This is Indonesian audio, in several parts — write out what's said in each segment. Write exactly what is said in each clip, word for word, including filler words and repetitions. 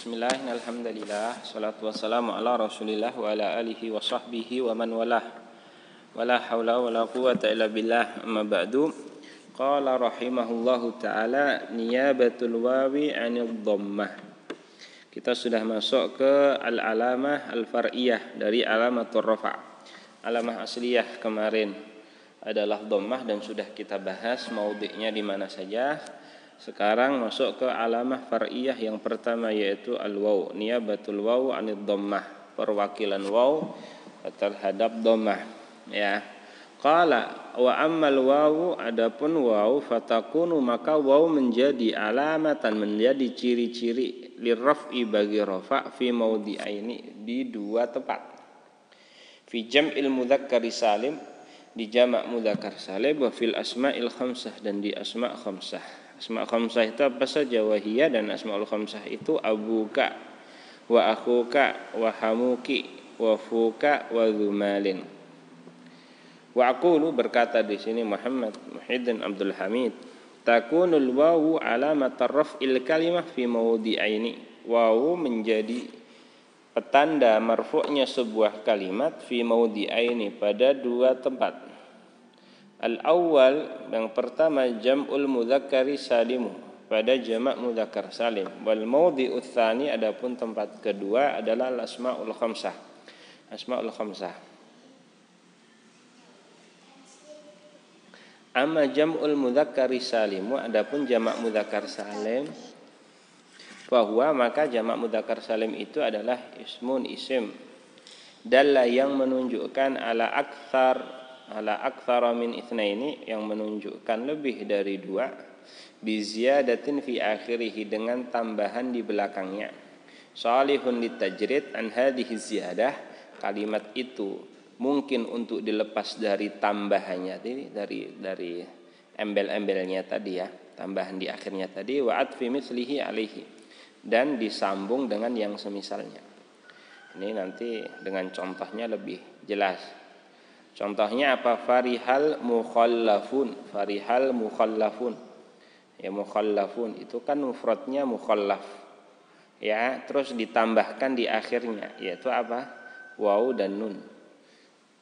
Bismillahirrahmanirrahim. Salatu wassalamu ala Rasulillah wa ala alihi wa sahbihi wa man walah. Wala haula wala quwwata illa billah. Amma ba'du. Qala rahimahullahu taala niyabatul wawi 'anil dhammah. Kita sudah masuk ke al-alamah al-far'iyah dari alamatur rafa'. Alamah asliyah kemarin adalah dhammah dan sudah kita bahas maudhi'nya di mana saja. Sekarang masuk ke alamah far'iyah yang pertama yaitu al-waw, niyabatul waw 'anil dhammah, perwakilan waw terhadap dhammah, ya. Qala wa ammal waw, adapun waw, fatakunu maka waw menjadi alamatan, menjadi ciri-ciri lirraf'i bagi rafa' fi maudhi'aini, di dua tempat. Fi jam'il mudzakkar salim, di jamak mudzakkar salim, wa fil asma'il khamsah, dan di asma' khamsah. Asma' khamsah itu apa saja? Wahiyah, dan asma'ul khamsah itu abuka wa akhuka wa hamuki wa fuka wa dhumalin. Wa aqulu, berkata di sini Muhammad Muhyiddin Abdul Hamid, takunul wawu alamat raf'il kalimah fi maudhi'aini. Wawu menjadi petanda marfu'nya sebuah kalimat fi maudhi'aini, pada dua tempat. Al-awwal, yang pertama jam'ul mudzakkari salimu, pada jamak mudzakkar salim. Wal maudhi'uts tsani, adapun tempat kedua adalah asmaul khamsah. Asmaul khamsah. Amma jam'ul mudzakkari salimu, adapun jamak mudzakkar salim, bahwa maka jamak mudzakkar salim itu adalah ismun, isim, dalla, yang menunjukkan ala aktsar ala aktsara min itsnaini, yang menunjukkan lebih dari dua, bi ziyadatin fi akhirih, dengan tambahan di belakangnya. Salihun litajrid an hadhihi ziyadah, kalimat itu mungkin untuk dilepas dari tambahannya tadi, dari dari embel-embelnya tadi, ya, tambahan di akhirnya tadi. Wa atfi mislihi alaihi, dan disambung dengan yang semisalnya. Ini nanti dengan contohnya lebih jelas. Contohnya apa? Farihal mukhallafun. Farihal mukhallafun. Ya, mukhallafun itu kan mufradnya mukhallaf, ya, terus ditambahkan di akhirnya, yaitu apa? Waw dan nun.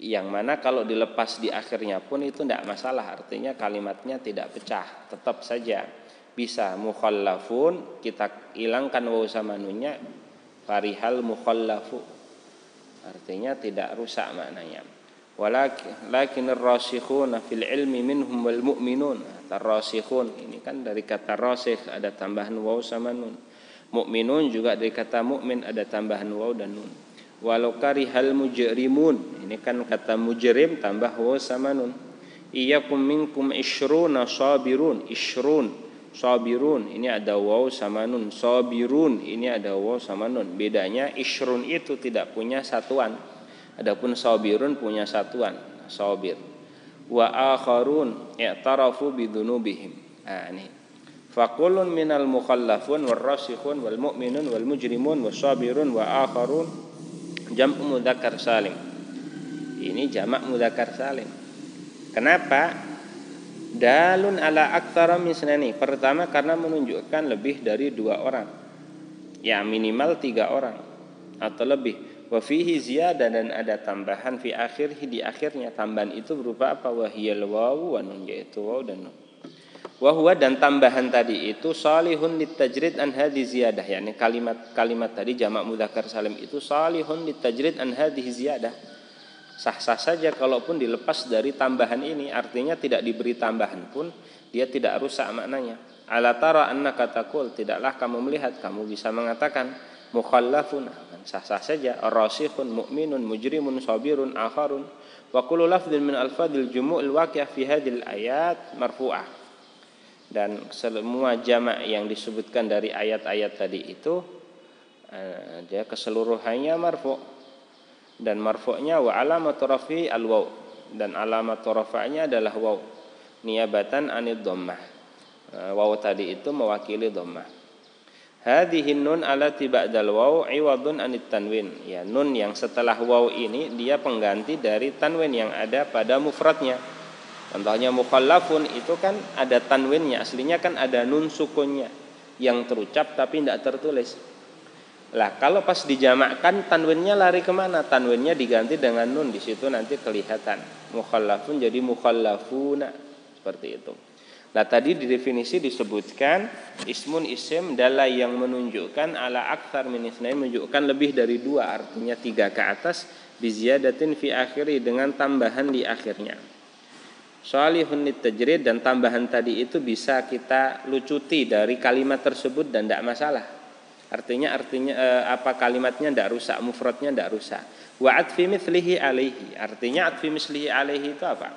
Yang mana kalau dilepas di akhirnya pun itu tidak masalah, artinya kalimatnya tidak pecah, tetap saja bisa mukhallafun, kita hilangkan waw sama nunnya, farihal mukhallafu. Artinya tidak rusak maknanya. Walakin lakinir rasikhuna fil ilmi minhum wal mu'minun. Tarasikhun ini kan dari kata rasikh, ada tambahan waw sama nun. Mu'minun juga dari kata mukmin, ada tambahan waw dan nun. Walau karihal mujrimun, ini kan kata mujrim tambah waw sama nun. Iyyakum minkum ishruna sabirun. Ishrun, sabirun, ini ada waw sama nun. Sabirun, ini ada waw sama nun. Bedanya ishrun itu tidak punya satuan, adapun sabirun punya satuan, sabir. Wa akharun i'tarafu bidhunubihim. Ah ini. Faqulun minal mukhallafun wal rasikhun wal mu'minun wal mujrimun was sabirun wa akharun jam'u mudzakkar salim. Ini jamak mudzakkar salim. Kenapa? Dalun ala aktsara min sanani. Pertama karena menunjukkan lebih dari dua orang. Ya, minimal tiga orang atau lebih. Wa fihi ziyadah, dan ada tambahan fi akhirih, di akhirnya. Tambahan itu berupa apa? Wahiyal waw wa nun, yaitu waw dan nun. Wa huwa, dan tambahan tadi itu salihun litajrid an hadhi ziyadah, yakni kalimat kalimat tadi jamak mudzakkar salim itu salihun litajrid an hadhi ziyadah, sah-sah saja kalaupun dilepas dari tambahan ini, artinya tidak diberi tambahan pun dia tidak rusak maknanya. Ala tara annaka taqul, tidaklah kamu melihat, kamu bisa mengatakan mukhallafun, sah-sah saja, rasikhun, mu'minun, mujrimun, sabirun, akharun. Wa kullu lafdhin min alfadhil jumu'il waqi'ah fi hadhil ayat marfu'ah, dan semua jamak yang disebutkan dari ayat-ayat tadi itu dia keseluruhannya marfu', dan marfu'nya wa alamatu rafi'i al-waw, dan alamatu rafa'nya adalah waw, niyabatan 'anil dhammah. Waw tadi itu mewakili dhammah. Hadhihi nun allati ba'dal waw iwadun anit tanwin. Ya, nun yang setelah waw ini dia pengganti dari tanwin yang ada pada mufradnya. Contohnya mukhallafun itu kan ada tanwinnya, aslinya kan ada nun sukunnya yang terucap tapi tidak tertulis. Lah kalau pas dijamakkan tanwinnya lari kemana? Tanwinnya diganti dengan nun, di situ nanti kelihatan mukhallafun jadi mukhallafuna, seperti itu. Nah tadi di definisi disebutkan ismun isim dalai yang menunjukkan ala akthar min itsnain, menunjukkan lebih dari dua, artinya tiga ke atas, biziyadatin fi akhiri, dengan tambahan di akhirnya. Shalihun litajrid, dan tambahan tadi itu bisa kita lucuti dari kalimat tersebut dan tidak masalah. Artinya artinya eh, apa kalimatnya tidak rusak, mufradnya tidak rusak. Wa atfi mithlihi alaihi, artinya atfi mithlihi alaihi itu apa?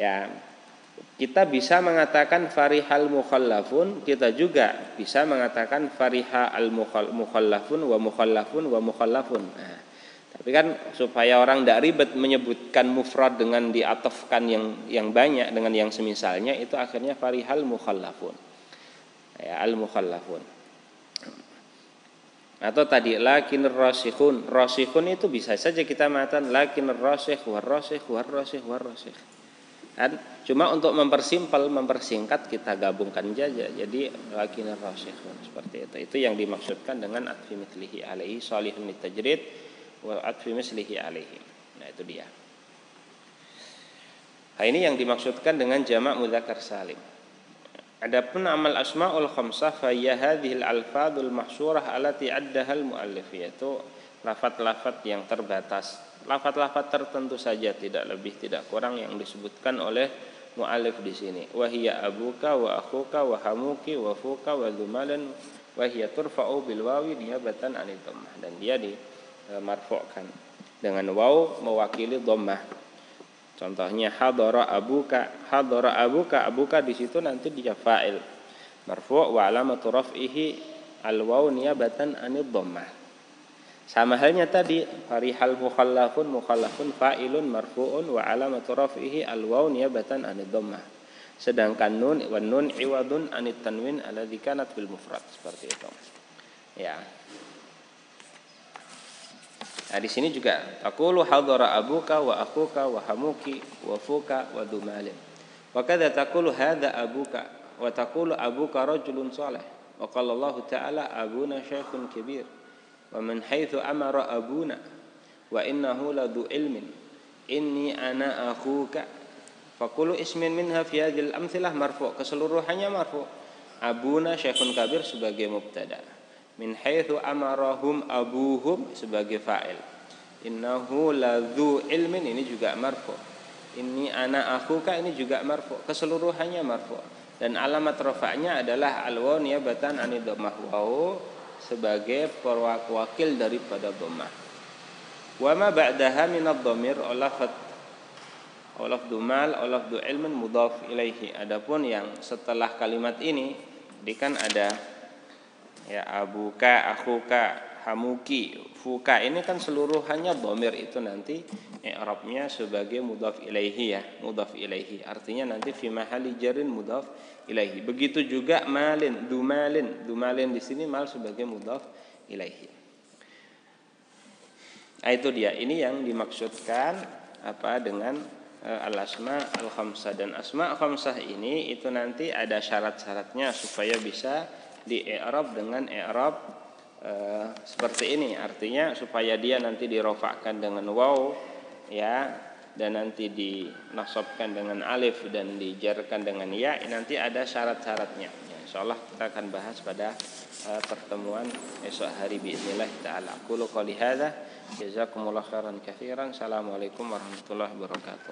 Ya, kita bisa mengatakan farihal mukhallafun, kita juga bisa mengatakan fariha al mukhallafun wa mukhallafun wa mukhallafun. Nah, tapi kan supaya orang tidak ribet menyebutkan mufrad dengan diatofkan yang yang banyak dengan yang semisalnya, itu akhirnya farihal mukhallafun. Ya, al mukhallafun. Atau tadi lakinir rasikhun, rasikhun itu bisa saja kita mengatakan lakinir rasikh war rasikh war rasikh war rasikh. Dan cuma untuk mempersimpel, mempersingkat kita gabungkan saja jadi lakinir rasikhun, seperti itu. Itu yang dimaksudkan dengan atfi mithlihi alaihi salihun litajrid wa atfi mithlihi alaihi. Nah itu dia. Nah, ini yang dimaksudkan dengan jamak mudzakkar salim. Adapun amal asmaul khamsah fa ya hadhil alfadul mahsurah allati addahal muallif, yaitu lafaz-lafaz yang terbatas, lafaz-lafaz tertentu saja tidak lebih tidak kurang yang disebutkan oleh muallif di sini. Wa hiya abuka wa akhuka wa hamuki wa fuka wa zumalan wa hiya turfa'u bil wawi niyabatan anil dhammah, dan dia dimarfu'kan dengan waw mewakili dhammah. Contohnya hadara abuka, hadara abuka, abuka di situ nanti dia fa'il marfu' wa alamatu raf'ihi al-waw niyabatan anid dhammah. Sama halnya tadi farihal mukhallafun, mukhallafun fa'ilun marfu'un wa alamatu raf'ihi al-waw niyabatan anid dhammah. Sedangkan nun wa nun iwadun anit tanwin alladzi kanat bil mufrad, seperti itu. Ya. Nah, di sini juga taqulu hadara abuka wa akhuka wa hamuki wa fuka wa dumalin. Wa kadza taqulu hadza abuka wa taqulu abuka rajulun salih. Wa qala Allah ta'ala abuna syaikhun kabir. Wa min haitsu amara abuna wa innahu ladu ilmin. Inni ana akhuka. Faqulu ismin minha fi hadhil amthilah marfu', keseluruhannya marfu'. Abuna syaikhun kabir sebagai mubtada. Min haitsu amarahum abuhum sebagai fa'il. Innahu ladzu ilmin, ini juga marfu'. Inni ana akhuka, ini juga marfu'. Keseluruhannya marfu'. Dan alamat rafa'nya adalah alwaw niyabatan anid dhammah, waw sebagai perwakil daripada dhammah. Wa ma ba'daha minad dhamir olafat olaf dumal olaf du ilmin mudhaf ilaihi. Adapun yang setelah kalimat ini, ini kan ada ya abuka, akhuka, hamuki, fuka, ini kan seluruhannya dhamir, itu nanti i'rabnya sebagai mudhaf ilaihi, ya mudhaf ilaihi, artinya nanti fi mahalli jarrin mudhaf ilaihi. Begitu juga malin, dumalin, dumalin di sini mal sebagai mudhaf ilaihi. Nah, itu dia, ini yang dimaksudkan apa dengan al-asma al-khamsah. Dan asma khamsah ini itu nanti ada syarat-syaratnya supaya bisa di i'rab dengan i'rab e, seperti ini, artinya supaya dia nanti dirofakkan dengan waw ya, dan nanti dinasabkan dengan alif dan dijarkan dengan ya, nanti ada syarat-syaratnya ya, insyaallah kita akan bahas pada e, pertemuan esok hari biiznillah taala. Qulu qouli hadza jazakumullahu khairan katsiran. Assalamualaikum warahmatullahi wabarakatuh.